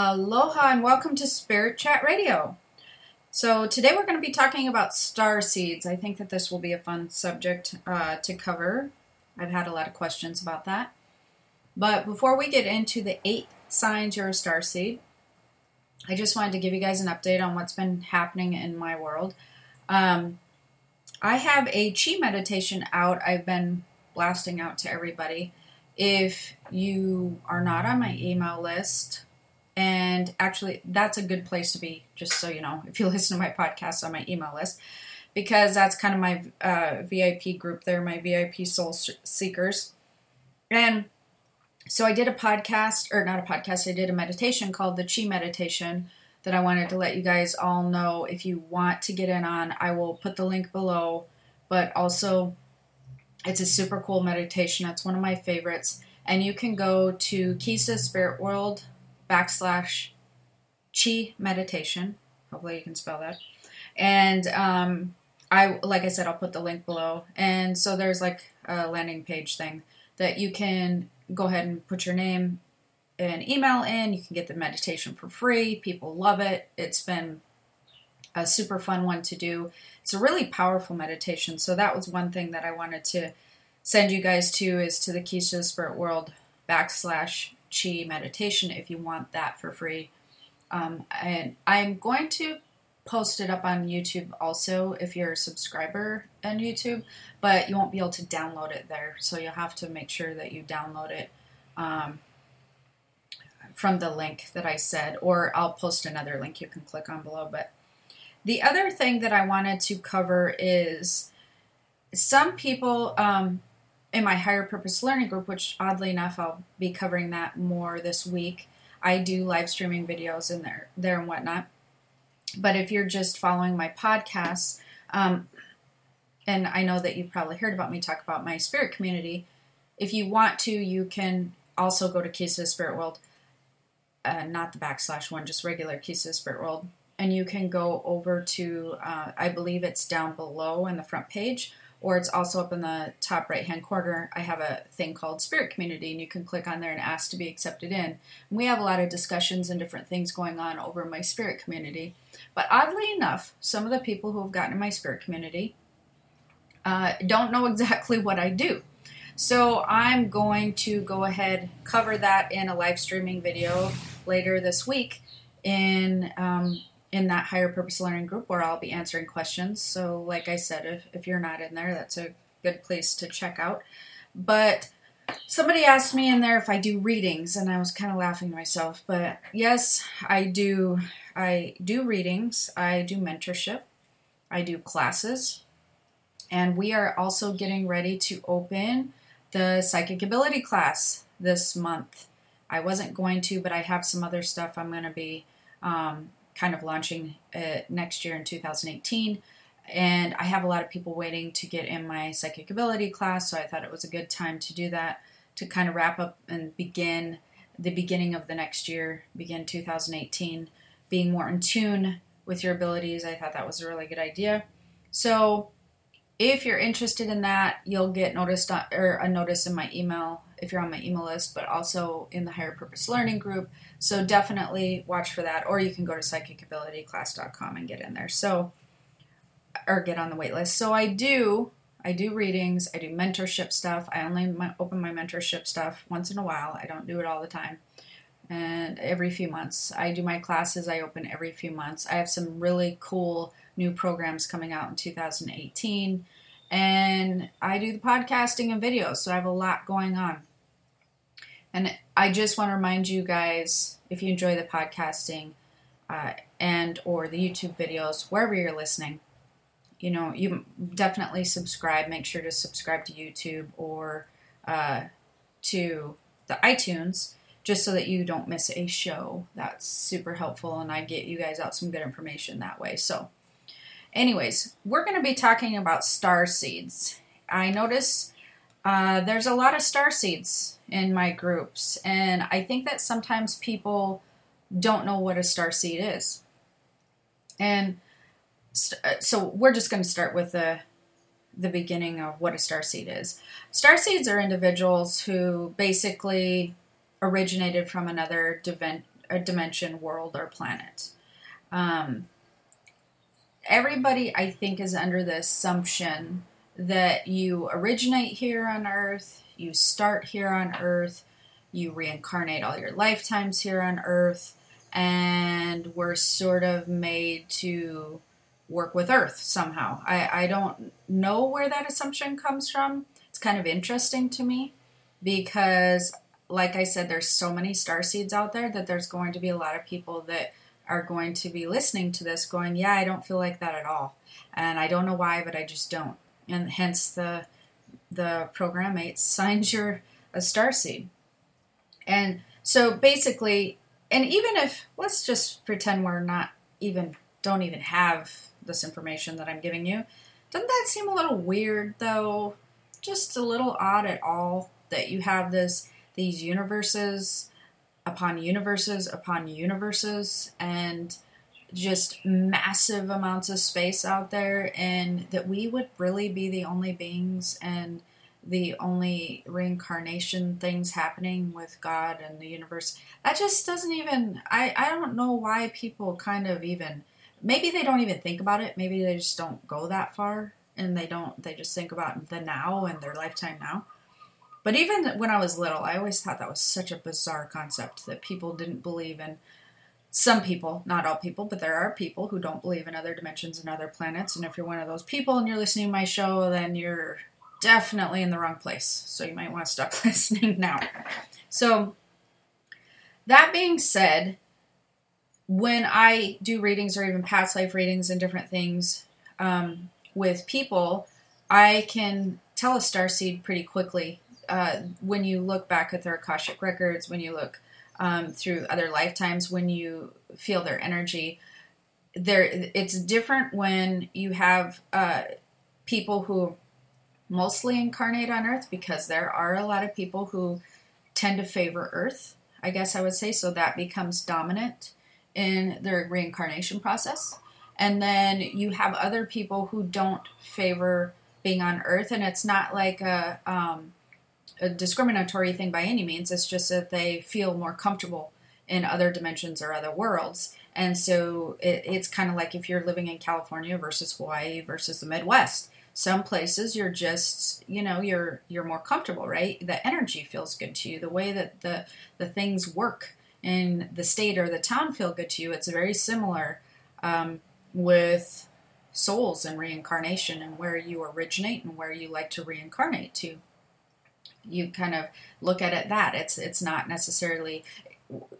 Aloha and welcome to Spirit Chat Radio. So today we're going to be talking about star seeds. I think that this will be a fun subject to cover. I've had a lot of questions about that. But before we get into the 8 signs you're a star seed, I just wanted to give you guys an update on what's been happening in my world. I have a chi meditation out. I've been blasting out to everybody. If you are not on my email list, and actually that's a good place to be, just so you know, if you listen to my podcast on my email list, because that's kind of my VIP group there, my VIP soul seekers. And so I did I did a meditation called the Chi Meditation that I wanted to let you guys all know. If you want to get in on, I will put the link below, but also it's a super cool meditation. That's one of my favorites. And you can go to KisaSpiritWorld.com/chi meditation. Hopefully you can spell that. And like I said, I'll put the link below. And so there's like a landing page thing that you can go ahead and put your name an email in. You can get the meditation for free. People love it. It's been a super fun one to do. It's a really powerful meditation. So that was one thing that I wanted to send you guys to, is to the Keys to the Spirit World /chi meditation if you want that for free. And I'm going to post it up on YouTube also if you're a subscriber on YouTube, but you won't be able to download it there. So you'll have to make sure that you download it from the link that I said, or I'll post another link you can click on below. But the other thing that I wanted to cover is some people in my Higher Purpose Learning group, which oddly enough, I'll be covering that more this week. I do live streaming videos in there and whatnot. But if you're just following my podcasts, and I know that you've probably heard about me talk about my spirit community, if you want to, you can also go to Keys to the Spirit World. Not the /1, just regular Keys to the Spirit World. And you can go over to, I believe it's down below in the front page, or it's also up in the top right-hand corner. I have a thing called Spirit Community, and you can click on there and ask to be accepted in. And we have a lot of discussions and different things going on over my Spirit Community. But oddly enough, some of the people who have gotten in my Spirit Community don't know exactly what I do. So I'm going to go ahead cover that in a live streaming video later this week in that Higher Purpose Learning group, where I'll be answering questions. So like I said, if you're not in there, that's a good place to check out. But somebody asked me in there if I do readings, and I was kind of laughing to myself. But yes, I do. I do readings. I do mentorship. I do classes. And we are also getting ready to open the psychic ability class this month. I wasn't going to, but I have some other stuff I'm going to be kind of launching next year in 2018. And I have a lot of people waiting to get in my psychic ability class, so I thought it was a good time to do that, to kind of wrap up and begin the beginning of the next year, begin 2018, being more in tune with your abilities. I thought that was a really good idea. So if you're interested in that, you'll get noticed or a notice in my email if you're on my email list, but also in the Higher Purpose Learning group. So definitely watch for that, or you can go to psychicabilityclass.com and get in there. So, or get on the wait list. So I do readings, I do mentorship stuff. I only open my mentorship stuff once in a while. I don't do it all the time. And every few months. I do my classes. I open every few months. I have some really cool new programs coming out in 2018. And I do the podcasting and videos, so I have a lot going on. And I just want to remind you guys, if you enjoy the podcasting and or the YouTube videos, wherever you're listening, you know, you definitely subscribe. Make sure to subscribe to YouTube or to the iTunes. just so that you don't miss a show. That's super helpful, and I get you guys out some good information that way. So anyways, we're going to be talking about star seeds. I notice there's a lot of star seeds in my groups, and I think that sometimes people don't know what a star seed is. And so we're just going to start with the beginning of what a star seed is. Star seeds are individuals who basically originated from another dimension, world, or planet. Everybody, I think, is under the assumption that you originate here on Earth, you start here on Earth, you reincarnate all your lifetimes here on Earth, and we're sort of made to work with Earth somehow. I don't know where that assumption comes from. It's kind of interesting to me because, like I said, there's so many starseeds out there that there's going to be a lot of people that are going to be listening to this going, yeah, I don't feel like that at all. And I don't know why, but I just don't. And hence the program 8 signs you're a starseed. And so basically, and even if, let's just pretend we're not even, don't even have this information that I'm giving you. Doesn't that seem a little weird though? Just a little odd at all that you have these universes upon universes upon universes and just massive amounts of space out there, and that we would really be the only beings and the only reincarnation things happening with God and the universe. That just doesn't even, I don't know why people kind of even, maybe they don't even think about it. Maybe they just don't go that far, and they just think about the now and their lifetime now. But even when I was little, I always thought that was such a bizarre concept that people didn't believe in. Some people, not all people, but there are people who don't believe in other dimensions and other planets. And if you're one of those people and you're listening to my show, then you're definitely in the wrong place. So you might want to stop listening now. So that being said, when I do readings or even past life readings and different things with people, I can tell a starseed pretty quickly. When you look back at their Akashic records, when you look through other lifetimes, when you feel their energy, it's different when you have people who mostly incarnate on Earth, because there are a lot of people who tend to favor Earth, I guess I would say, so that becomes dominant in their reincarnation process. And then you have other people who don't favor being on Earth, and it's not like a discriminatory thing by any means. It's just that they feel more comfortable in other dimensions or other worlds. And so it's kind of like if you're living in California versus Hawaii versus the Midwest. Some places you're just, you're more comfortable, right? The energy feels good to you. The way that the things work in the state or the town feel good to you. It's very similar with souls and reincarnation and where you originate and where you like to reincarnate to. You kind of look at it that it's not necessarily,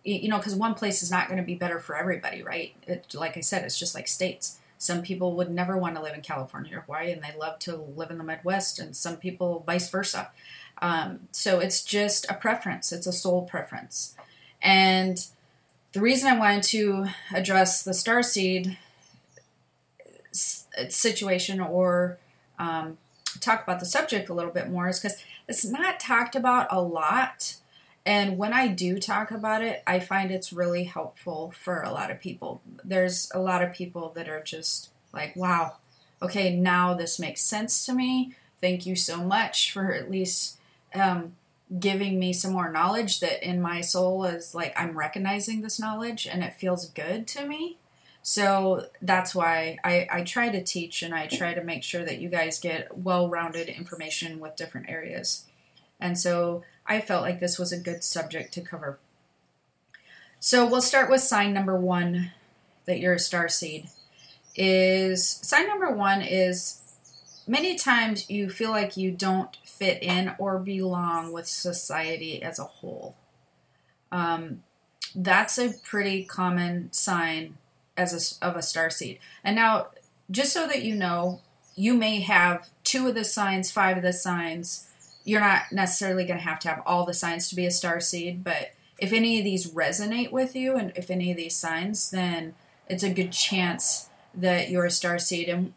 because one place is not going to be better for everybody, right? Like I said, it's just like states. Some people would never want to live in California or Hawaii, and they love to live in the Midwest, and some people vice versa. So it's just a preference. It's a soul preference. And the reason I wanted to address the starseed situation or talk about the subject a little bit more is because it's not talked about a lot, and when I do talk about it, I find it's really helpful for a lot of people. There's a lot of people that are just like, wow, okay, now this makes sense to me. Thank you so much for at least giving me some more knowledge that in my soul is like I'm recognizing this knowledge and it feels good to me. So that's why I try to teach and I try to make sure that you guys get well-rounded information with different areas. And so I felt like this was a good subject to cover. So we'll start with sign number 1 that you're a starseed. Sign number 1 is many times you feel like you don't fit in or belong with society as a whole. That's a pretty common sign of a starseed. And now, just so that you know, you may have 2 of the signs, 5 of the signs. You're not necessarily going to have all the signs to be a starseed, but if any of these resonate with you and if any of these signs, then it's a good chance that you're a starseed. And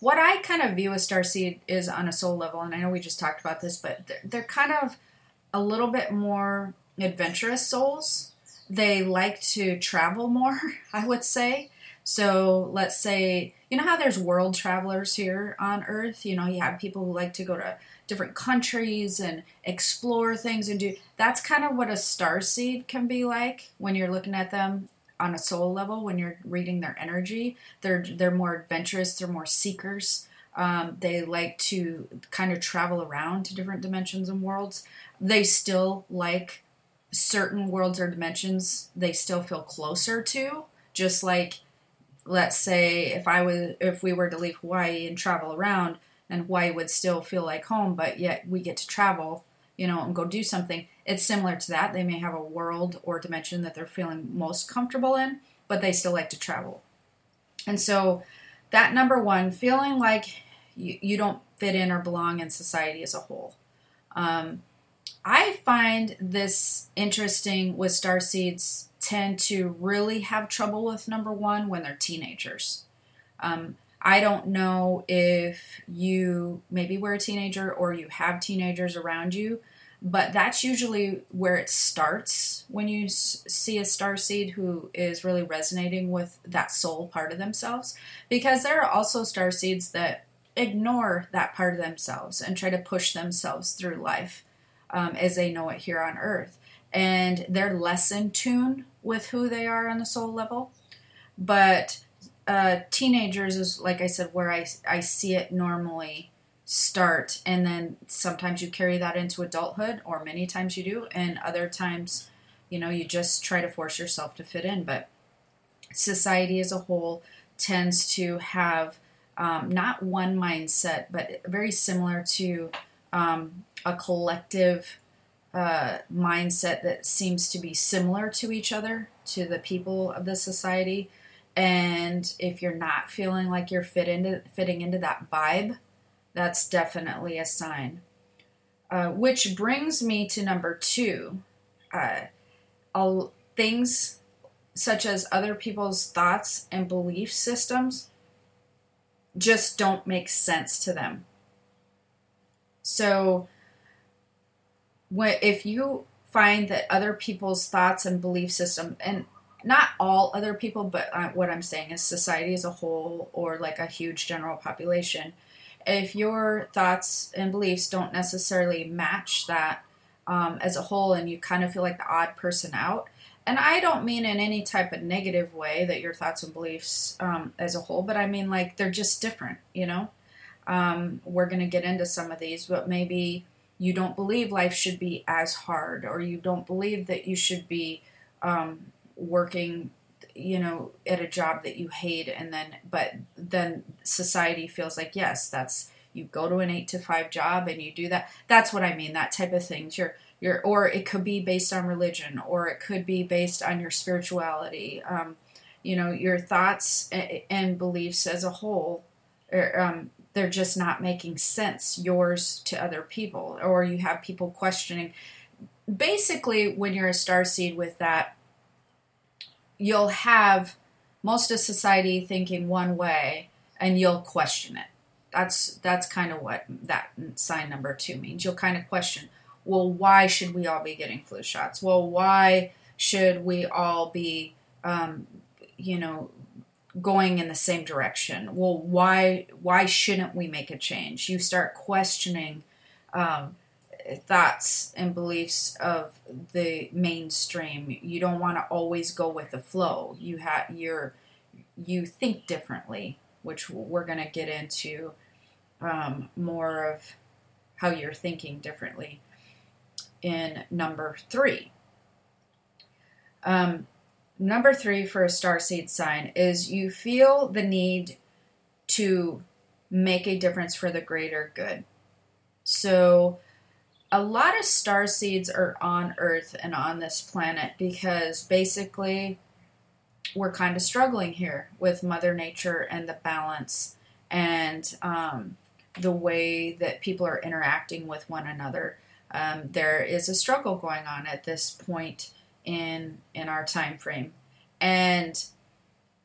what I kind of view a starseed is on a soul level, and I know we just talked about this, but they're kind of a little bit more adventurous souls. They like to travel more, I would say. So let's say, you know how there's world travelers here on Earth? You know, you have people who like to go to different countries and explore things and do. That's kind of what a starseed can be like when you're looking at them on a soul level, when you're reading their energy. They're more adventurous. They're more seekers. They like to kind of travel around to different dimensions and worlds. They still like certain worlds or dimensions they still feel closer to, just like, let's say if we were to leave Hawaii and travel around, and Hawaii would still feel like home, but yet we get to travel, you know, and go do something. It's similar to that. They may have a world or dimension that they're feeling most comfortable in, but they still like to travel. And so that number one, feeling like you don't fit in or belong in society as a whole. I find this interesting with starseeds tend to really have trouble with number one when they're teenagers. I don't know if you maybe were a teenager or you have teenagers around you, but that's usually where it starts when you see a starseed who is really resonating with that soul part of themselves, because there are also starseeds that ignore that part of themselves and try to push themselves through life as they know it here on Earth. And they're less in tune with who they are on the soul level. But teenagers is, like I said, where I see it normally start. And then sometimes you carry that into adulthood, or many times you do. And other times, you know, you just try to force yourself to fit in. But society as a whole tends to have not one mindset, but very similar to a collective mindset that seems to be similar to each other, to the people of the society. And if you're not feeling like you're fitting into that vibe, that's definitely a sign. Which brings me to number two. Things such as other people's thoughts and belief systems just don't make sense to them. So if you find that other people's thoughts and belief system, and not all other people, but what I'm saying is society as a whole, or like a huge general population, if your thoughts and beliefs don't necessarily match that as a whole, and you kind of feel like the odd person out, and I don't mean in any type of negative way that your thoughts and beliefs as a whole, but I mean like they're just different, you know? We're going to get into some of these, but maybe you don't believe life should be as hard, or you don't believe that you should be working, you know, at a job that you hate, but then society feels like, yes, that's, you go to an 8-to-5 job and you do that. That's what I mean, that type of thing. Or it could be based on religion, or it could be based on your spirituality, you know, your thoughts and beliefs as a whole, or, they're just not making sense, yours to other people, or you have people questioning. Basically, when you're a starseed with that, you'll have most of society thinking one way, and you'll question it. That's kind of what that sign number two means. You'll kind of question, well, why should we all be getting flu shots? Well, why should we all be, you know, going in the same direction? Well, why shouldn't we make a change? You start questioning thoughts and beliefs of the mainstream. You don't want to always go with the flow. You think differently, which we're going to get into more of how you're thinking differently in number three. Number three for a starseed sign is you feel the need to make a difference for the greater good. So a lot of starseeds are on Earth and on this planet because basically we're kind of struggling here with Mother Nature and the balance and the way that people are interacting with one another. There is a struggle going on at this point in our time frame. And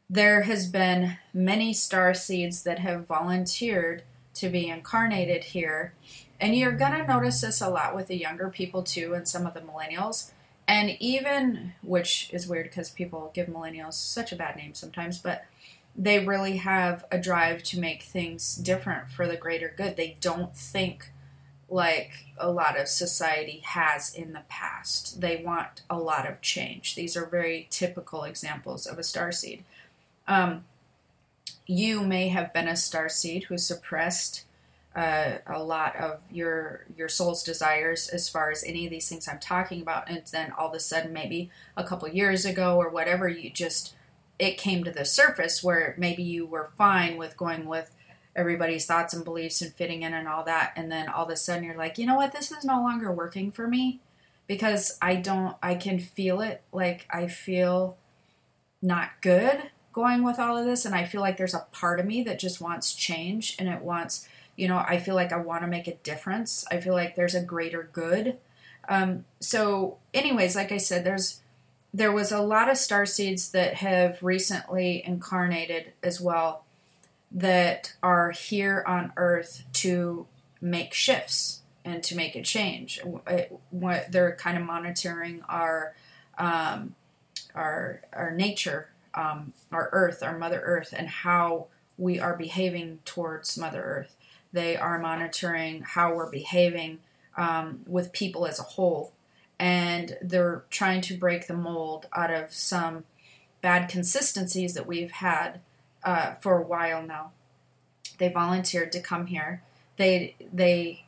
there has been many starseeds that have volunteered to be incarnated here. And you're going to notice this a lot with the younger people too, and some of the millennials. And even, which is weird because people give millennials such a bad name sometimes, but they really have a drive to make things different for the greater good. They don't think like a lot of society has in the past. They want a lot of change. These are very typical examples of a starseed. You may have been a starseed who suppressed a lot of your soul's desires as far as any of these things I'm talking about, and then all of a sudden, maybe a couple years ago or whatever, it came to the surface where maybe you were fine with going with everybody's thoughts and beliefs and fitting in and all that. And then all of a sudden you're like, you know what, this is no longer working for me because I can feel it. Like I feel not good going with all of this. And I feel like there's a part of me that just wants change, and it wants, I feel like I want to make a difference. I feel like there's a greater good. So anyways, like I said, there was a lot of starseeds that have recently incarnated as well that are here on Earth to make shifts and to make a change. They're kind of monitoring our nature, our Earth, our Mother Earth, and how we are behaving towards Mother Earth. They are monitoring how we're behaving with people as a whole. And they're trying to break the mold out of some bad consistencies that we've had for a while now. They volunteered to come here. They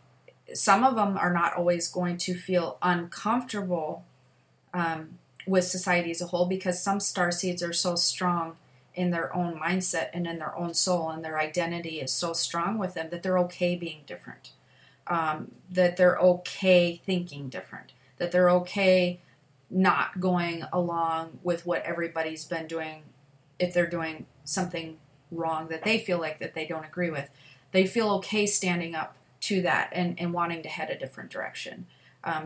some of them are not always going to feel uncomfortable with society as a whole, because some starseeds are so strong in their own mindset and in their own soul, and their identity is so strong with them that they're okay being different, that they're okay thinking different, that they're okay not going along with what everybody's been doing if they're doing something wrong that they feel like that they don't agree with. They feel okay standing up to that and wanting to head a different direction,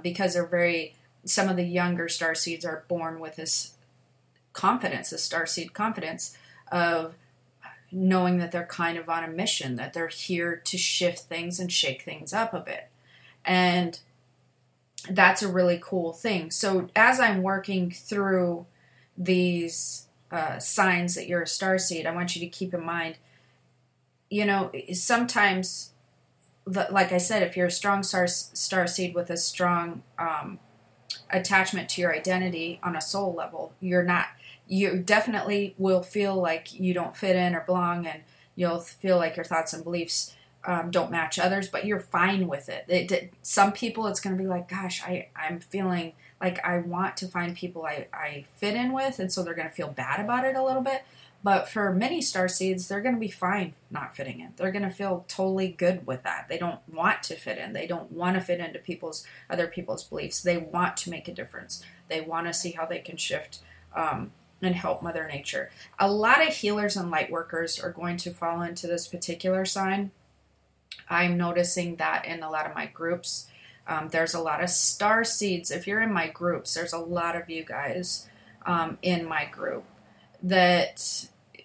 because they're some of the younger starseeds are born with this confidence, this starseed confidence of knowing that they're kind of on a mission, that they're here to shift things and shake things up a bit. And that's a really cool thing. So as I'm working through these signs that you're a starseed, I want you to keep in mind, sometimes, like I said, if you're a strong starseed with a strong attachment to your identity on a soul level, you definitely will feel like you don't fit in or belong, and you'll feel like your thoughts and beliefs don't match others, but you're fine with it. Some people, it's going to be like, gosh, I'm feeling like I want to find people I fit in with, and so they're going to feel bad about it a little bit. But for many starseeds, they're going to be fine not fitting in. They're going to feel totally good with that. They don't want to fit in. They don't want to fit into other people's beliefs. They want to make a difference. They want to see how they can shift and help Mother Nature. A lot of healers and light workers are going to fall into this particular sign. I'm noticing that in a lot of my groups. There's a lot of star seeds. If you're in my groups, there's a lot of you guys in my group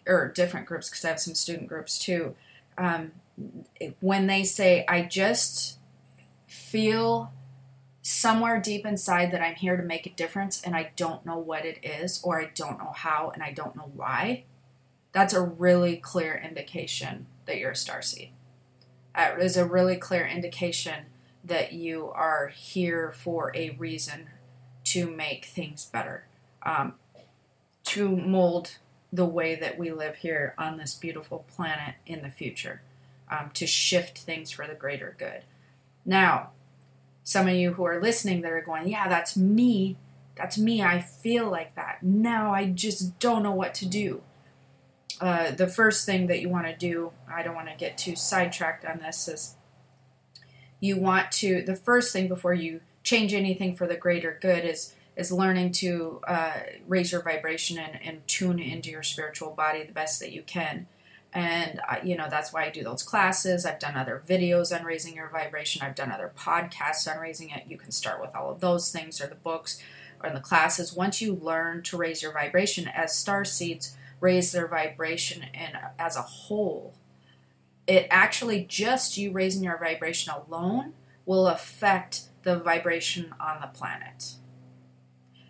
or different groups, because I have some student groups too. When they say, I just feel somewhere deep inside that I'm here to make a difference, and I don't know what it is, or I don't know how, and I don't know why, that's a really clear indication that you're a star seed. That is a really clear indication that you are here for a reason to make things better, to mold the way that we live here on this beautiful planet in the future, to shift things for the greater good. Now, some of you who are listening that are going, yeah, that's me, I feel like that. Now I just don't know what to do. The first thing that you want to do, I don't want to get too sidetracked on this, is the first thing before you change anything for the greater good is learning to raise your vibration and tune into your spiritual body the best that you can. And, that's why I do those classes. I've done other videos on raising your vibration. I've done other podcasts on raising it. You can start with all of those things, or the books, or the classes. Once you learn to raise your vibration, as starseeds raise their vibration and as a whole, it actually just you raising your vibration alone will affect the vibration on the planet.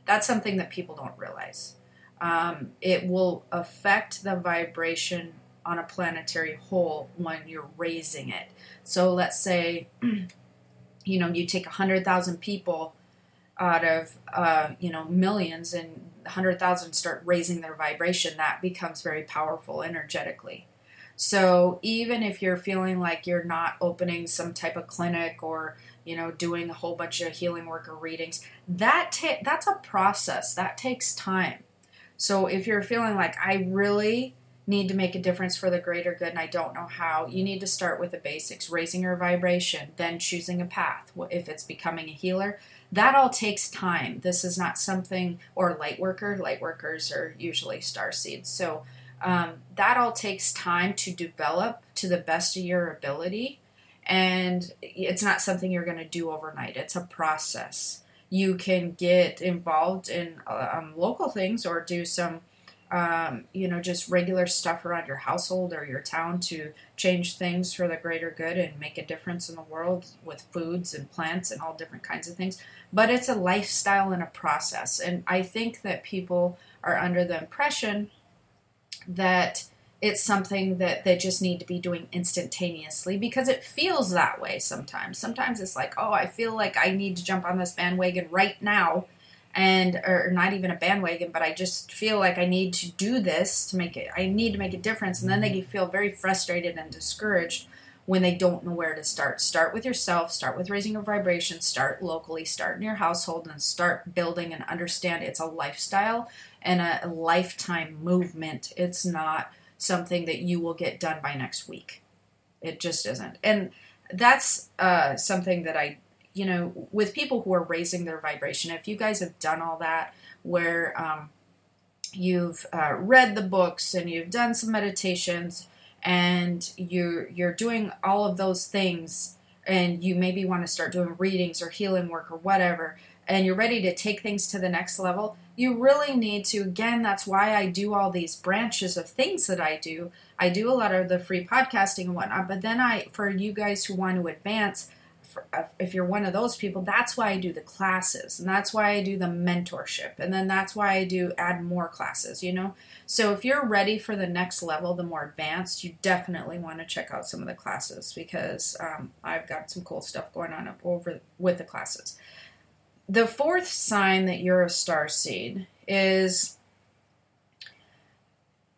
That's something that people don't realize. It will affect the vibration on a planetary whole when you're raising it. So let's say, you take 100,000 people out of, millions, and 100,000 start raising their vibration. That becomes very powerful energetically. So even if you're feeling like you're not opening some type of clinic or, doing a whole bunch of healing work or readings, that's a process. That takes time. So if you're feeling like I really need to make a difference for the greater good and I don't know how, you need to start with the basics, raising your vibration, then choosing a path. If it's becoming a healer, that all takes time. This is not something, or light workers are usually starseeds. So that all takes time to develop to the best of your ability. And it's not something you're going to do overnight. It's a process. You can get involved in local things, or do some, just regular stuff around your household or your town to change things for the greater good and make a difference in the world with foods and plants and all different kinds of things. But it's a lifestyle and a process. And I think that people are under the impression that it's something that they just need to be doing instantaneously, because it feels that way sometimes. Sometimes it's like, I feel like I need to jump on this bandwagon right now, or not even a bandwagon, but I just feel like I need to do this I need to make a difference. And then they feel very frustrated and discouraged when they don't know where to start. Start with yourself, start with raising your vibration, start locally, start in your household, and start building and understand it's a lifestyle and a lifetime movement. It's not something that you will get done by next week. It just isn't. And that's something that I, with people who are raising their vibration, if you guys have done all that, where you've read the books and you've done some meditations, and you're doing all of those things, and you maybe want to start doing readings or healing work or whatever, and you're ready to take things to the next level, you really need to, again, that's why I do all these branches of things that I do. I do a lot of the free podcasting and whatnot, but then for you guys who want to advance, if you're one of those people, that's why I do the classes, and that's why I do the mentorship, and then that's why I add more classes, So if you're ready for the next level, the more advanced, you definitely want to check out some of the classes, because I've got some cool stuff going on over with the classes. The fourth sign that you're a starseed is,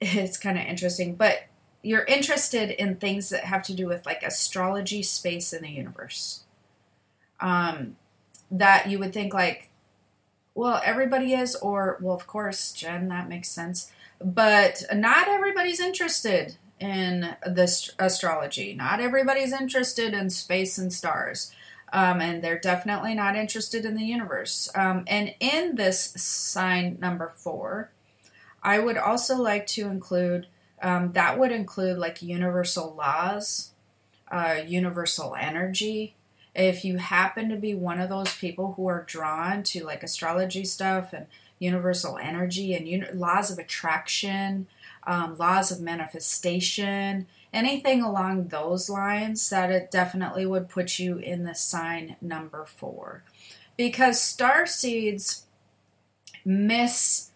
it's kind of interesting, but you're interested in things that have to do with like astrology, space, and the universe. That you would think like, well, everybody is, or, well, of course, Jen, that makes sense. But not everybody's interested in this astrology. Not everybody's interested in space and stars. And they're definitely not interested in the universe. And in this sign number 4, I would also like to include, that would include like universal laws, universal energy. If you happen to be one of those people who are drawn to like astrology stuff and universal energy and laws of attraction, laws of manifestation, anything along those lines, that it definitely would put you in the sign number 4. Because starseeds miss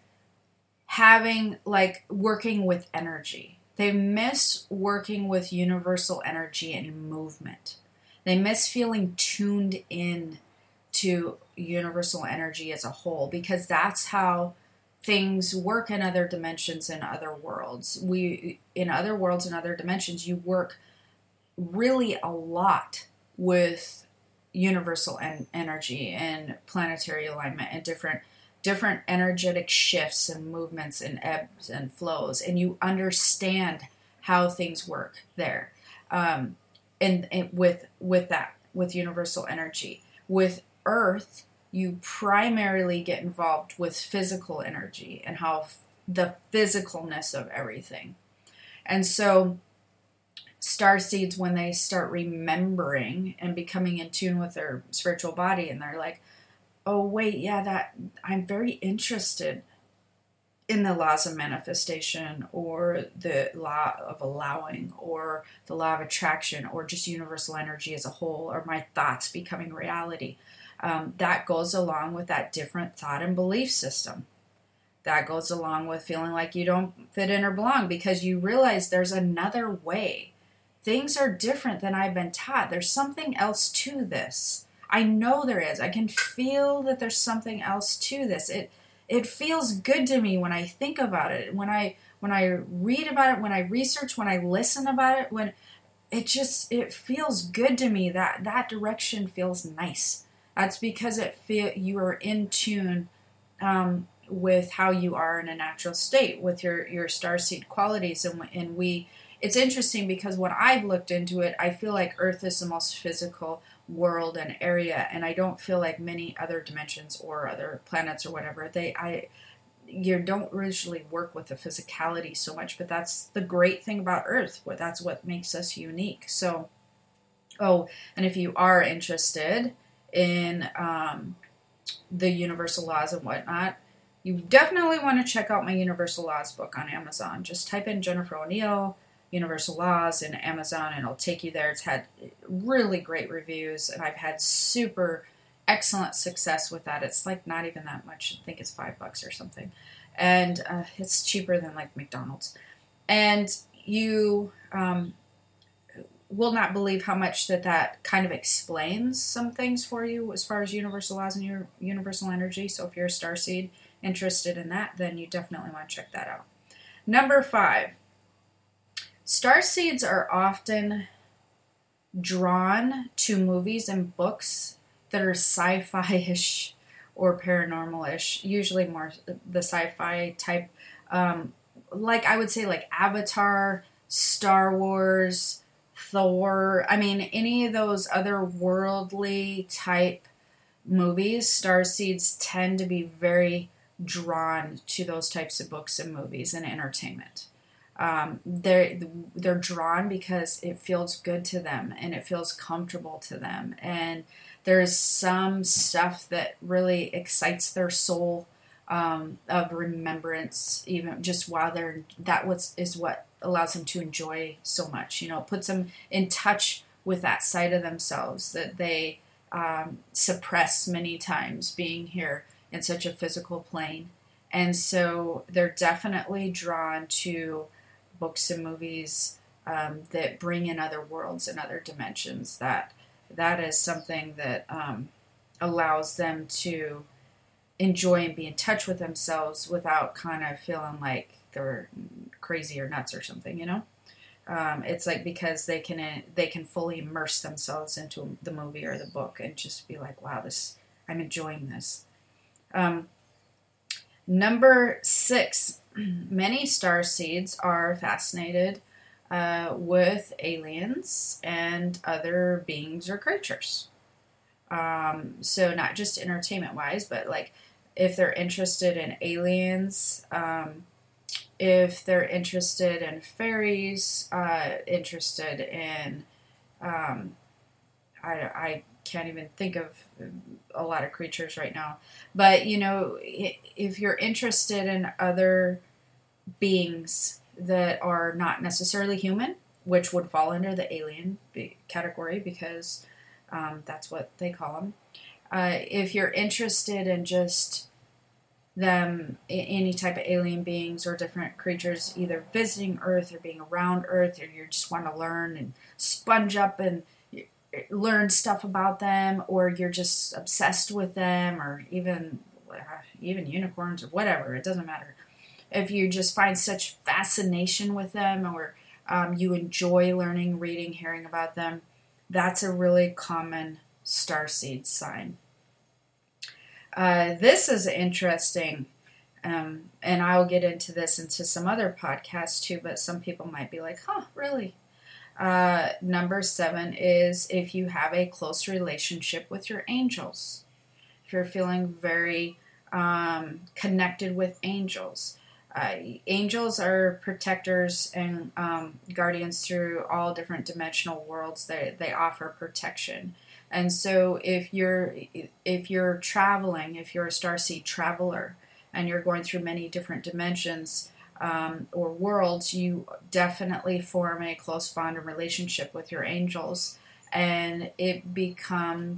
having, like, working with energy. They miss working with universal energy and movement. They miss feeling tuned in to universal energy as a whole, because that's how things work in other dimensions and other worlds. In other worlds and other dimensions, you work really a lot with universal energy and planetary alignment and different energetic shifts and movements and ebbs and flows, and you understand how things work there. And with universal energy, with Earth, you primarily get involved with physical energy and how the physicalness of everything. And so star seeds, when they start remembering and becoming in tune with their spiritual body, and they're like, oh wait, yeah, that I'm very interested in the laws of manifestation, or the law of allowing, or the law of attraction, or just universal energy as a whole, or my thoughts becoming reality. That goes along with that different thought and belief system. That goes along with feeling like you don't fit in or belong, because you realize there's another way. Things are different than I've been taught. There's something else to this. I know there is. I can feel that there's something else to this. It feels good to me when I think about it, when I read about it, when I research, when I listen about it, when it feels good to me. That direction feels nice. That's because you are in tune with how you are in a natural state with your starseed qualities. And it's interesting because when I've looked into it, I feel like Earth is the most physical world and area, and I don't feel like many other dimensions or other planets or whatever. You don't usually work with the physicality so much, but that's the great thing about Earth. That's what makes us unique. So, and if you are interested in the universal laws and whatnot, you definitely want to check out my Universal Laws book on Amazon. Just type in Jennifer O'Neill, Universal Laws, in Amazon, and it'll take you there. It's had really great reviews, and I've had super excellent success with that. It's like not even that much. I think it's $5 or something. And it's cheaper than like McDonald's. And you will not believe how much that kind of explains some things for you as far as universal laws and your universal energy. So if you're a starseed interested in that, then you definitely want to check that out. Number 5. Starseeds are often drawn to movies and books that are sci-fi-ish or paranormal-ish, usually more the sci-fi type. Like I would say like Avatar, Star Wars, Thor, I mean any of those otherworldly type movies, starseeds tend to be very drawn to those types of books and movies and entertainment. They're drawn because it feels good to them and it feels comfortable to them. And there's some stuff that really excites their soul of remembrance, even just while is what allows them to enjoy so much. You know, it puts them in touch with that side of themselves that they suppress many times, being here in such a physical plane. And so they're definitely drawn to books and movies that bring in other worlds and other dimensions. That is something that allows them to enjoy and be in touch with themselves without kind of feeling like they're crazy or nuts or something, you know? It's like because they can fully immerse themselves into the movie or the book and just be like, wow, I'm enjoying this. Number 6, many starseeds are fascinated with aliens and other beings or creatures. So not just entertainment-wise, but like if they're interested in aliens, if they're interested in fairies, interested in, I can't even think of a lot of creatures right now. But, you know, if you're interested in other beings that are not necessarily human, which would fall under the alien category because that's what they call them. If you're interested in just them, any type of alien beings or different creatures, either visiting Earth or being around Earth, or you just want to learn and sponge up and learn stuff about them, or you're just obsessed with them, or even unicorns or whatever, it doesn't matter. If you just find such fascination with them, or you enjoy learning, reading, hearing about them, that's a really common starseed sign. This is interesting, and I'll get into this into some other podcasts too, but some people might be like, huh, really? Number 7 is if you have a close relationship with your angels. If you're feeling very connected with angels, Angels are protectors and guardians through all different dimensional worlds. They offer protection. And so if you're traveling, if you're a starseed traveler and you're going through many different dimensions or worlds, you definitely form a close bond and relationship with your angels, and you become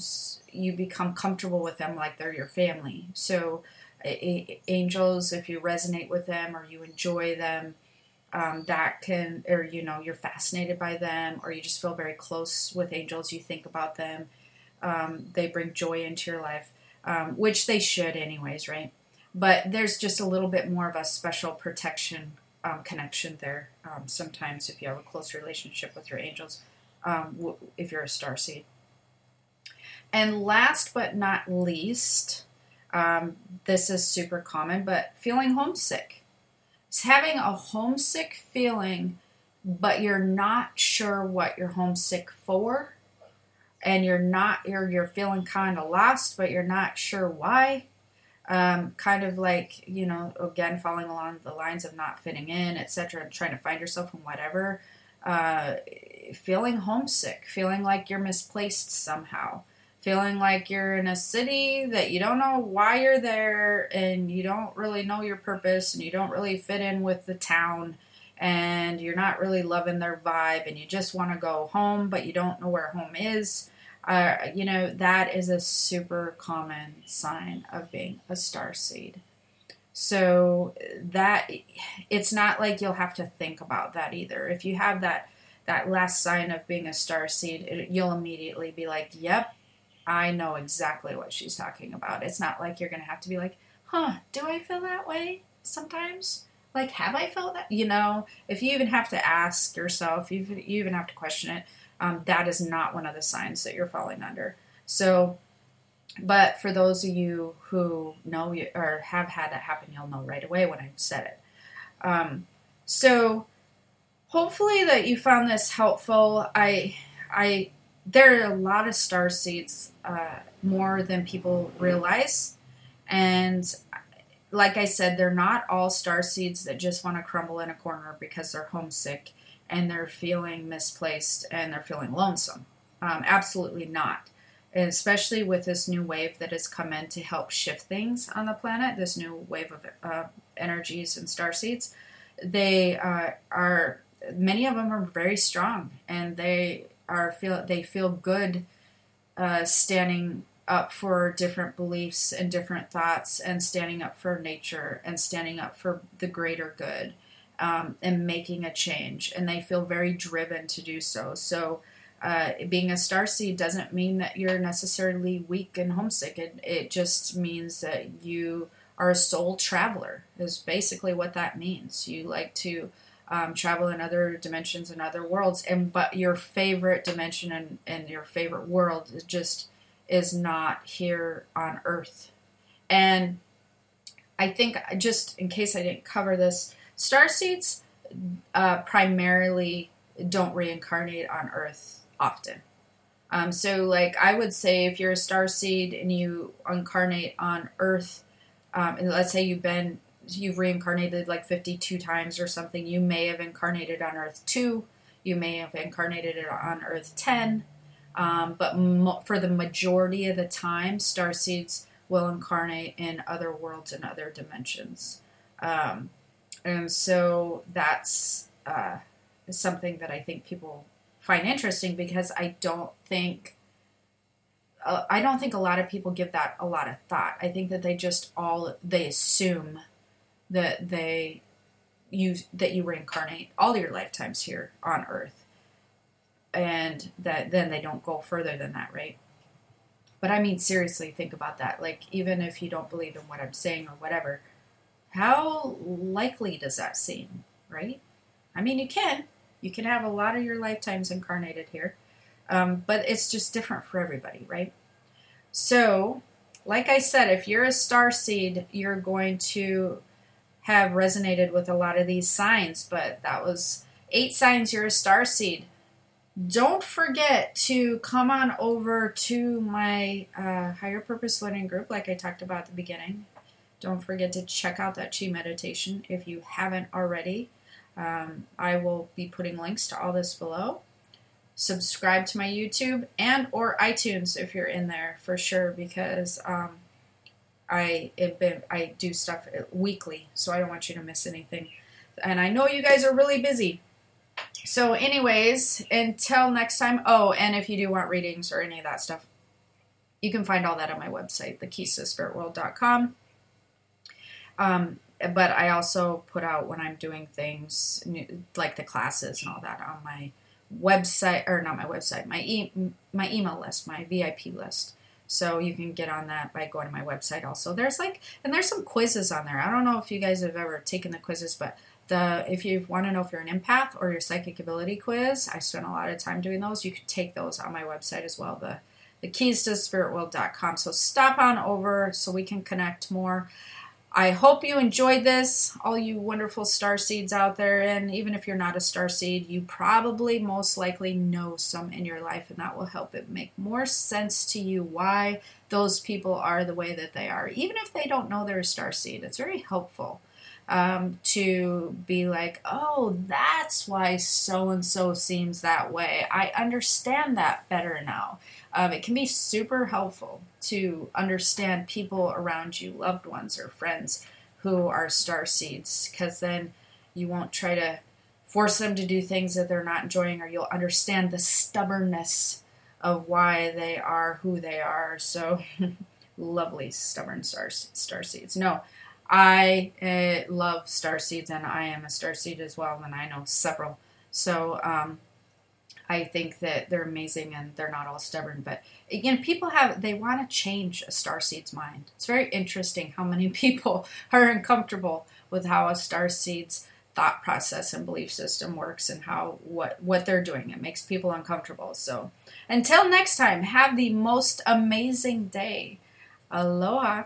comfortable with them like they're your family. So angels, if you resonate with them or you enjoy them, you're fascinated by them, or you just feel very close with angels, you think about them, they bring joy into your life, which they should anyways, right? But there's just a little bit more of a special protection connection there sometimes if you have a close relationship with your angels, if you're a starseed. And last but not least, this is super common, but feeling homesick. It's having a homesick feeling, but you're not sure what you're homesick for, and you're feeling kind of lost, but you're not sure why. Kind of like, again, following along the lines of not fitting in, etc., and trying to find yourself in whatever. Feeling homesick, feeling like you're misplaced somehow, feeling like you're in a city that you don't know why you're there, and you don't really know your purpose, and you don't really fit in with the town, and you're not really loving their vibe, and you just want to go home, but you don't know where home is. That is a super common sign of being a starseed. So that, it's not like you'll have to think about that either. If you have that last sign of being a starseed, you'll immediately be like, yep, I know exactly what she's talking about. It's not like you're going to have to be like, do I feel that way sometimes? Like, have I felt that? If you even have to ask yourself, you even have to question it, that is not one of the signs that you're falling under. So, but for those of you who know or have had that happen, you'll know right away when I said it. So hopefully that you found this helpful. There are a lot of starseeds, more than people realize. And like I said, they're not all starseeds that just want to crumble in a corner because they're homesick and they're feeling misplaced and they're feeling lonesome. Absolutely not. And especially with this new wave that has come in to help shift things on the planet, this new wave of energies and starseeds, they are, many of them are very strong, and they feel good standing up for different beliefs and different thoughts, and standing up for nature, and standing up for the greater good, and making a change. And they feel very driven to do so. So being a starseed doesn't mean that you're necessarily weak and homesick. It just means that you are a soul traveler, is basically what that means. You like to travel in other dimensions and other worlds, but your favorite dimension and your favorite world is not here on Earth. And I think, just in case I didn't cover this, starseeds primarily don't reincarnate on Earth often. So, like, I would say if you're a starseed and you incarnate on Earth, and let's say you've reincarnated like 52 times or something, you may have incarnated on Earth 2, you may have incarnated on Earth 10, but for the majority of the time, starseeds will incarnate in other worlds and other dimensions. And so that's something that I think people find interesting, because I don't think a lot of people give that a lot of thought. I think that they assume that you reincarnate all your lifetimes here on Earth, and that then they don't go further than that, right? But I mean, seriously, think about that. Like, even if you don't believe in what I'm saying or whatever, how likely does that seem, right? I mean, you can have a lot of your lifetimes incarnated here, but it's just different for everybody, right? So, like I said, if you're a starseed, you're going to have resonated with a lot of these signs, but that was 8 signs you're a starseed. Don't forget to come on over to my Higher Purpose Learning group, like I talked about at the beginning. Don't forget to check out that Qi meditation if you haven't already. I will be putting links to all this below. Subscribe to my YouTube and or iTunes if you're in there for sure, because I do stuff weekly, so I don't want you to miss anything. And I know you guys are really busy. So anyways, until next time. Oh, and if you do want readings or any of that stuff, you can find all that on my website, thekeys2thespiritworld.com. But I also put out when I'm doing things like the classes and all that on my website, or not my website, my email list, my VIP list. So you can get on that by going to my website also. There's some quizzes on there. I don't know if you guys have ever taken the quizzes, but if you want to know if you're an empath or your psychic ability quiz, I spent a lot of time doing those. You can take those on my website as well, thekeys2thespiritworld.com. So stop on over so we can connect more. I hope you enjoyed this, all you wonderful starseeds out there. And even if you're not a starseed, you probably most likely know some in your life, and that will help it make more sense to you why those people are the way that they are. Even if they don't know they're a starseed, it's very helpful to be like, oh, that's why so-and-so seems that way. I understand that better now. It can be super helpful to understand people around you, loved ones or friends who are starseeds, because then you won't try to force them to do things that they're not enjoying, or you'll understand the stubbornness of why they are who they are. So lovely stubborn starseeds. No, I love starseeds, and I am a starseed as well, and I know several. So, I think that they're amazing, and they're not all stubborn. But again, they want to change a starseed's mind. It's very interesting how many people are uncomfortable with how a starseed's thought process and belief system works, and how what they're doing. It makes people uncomfortable. So until next time, have the most amazing day. Aloha.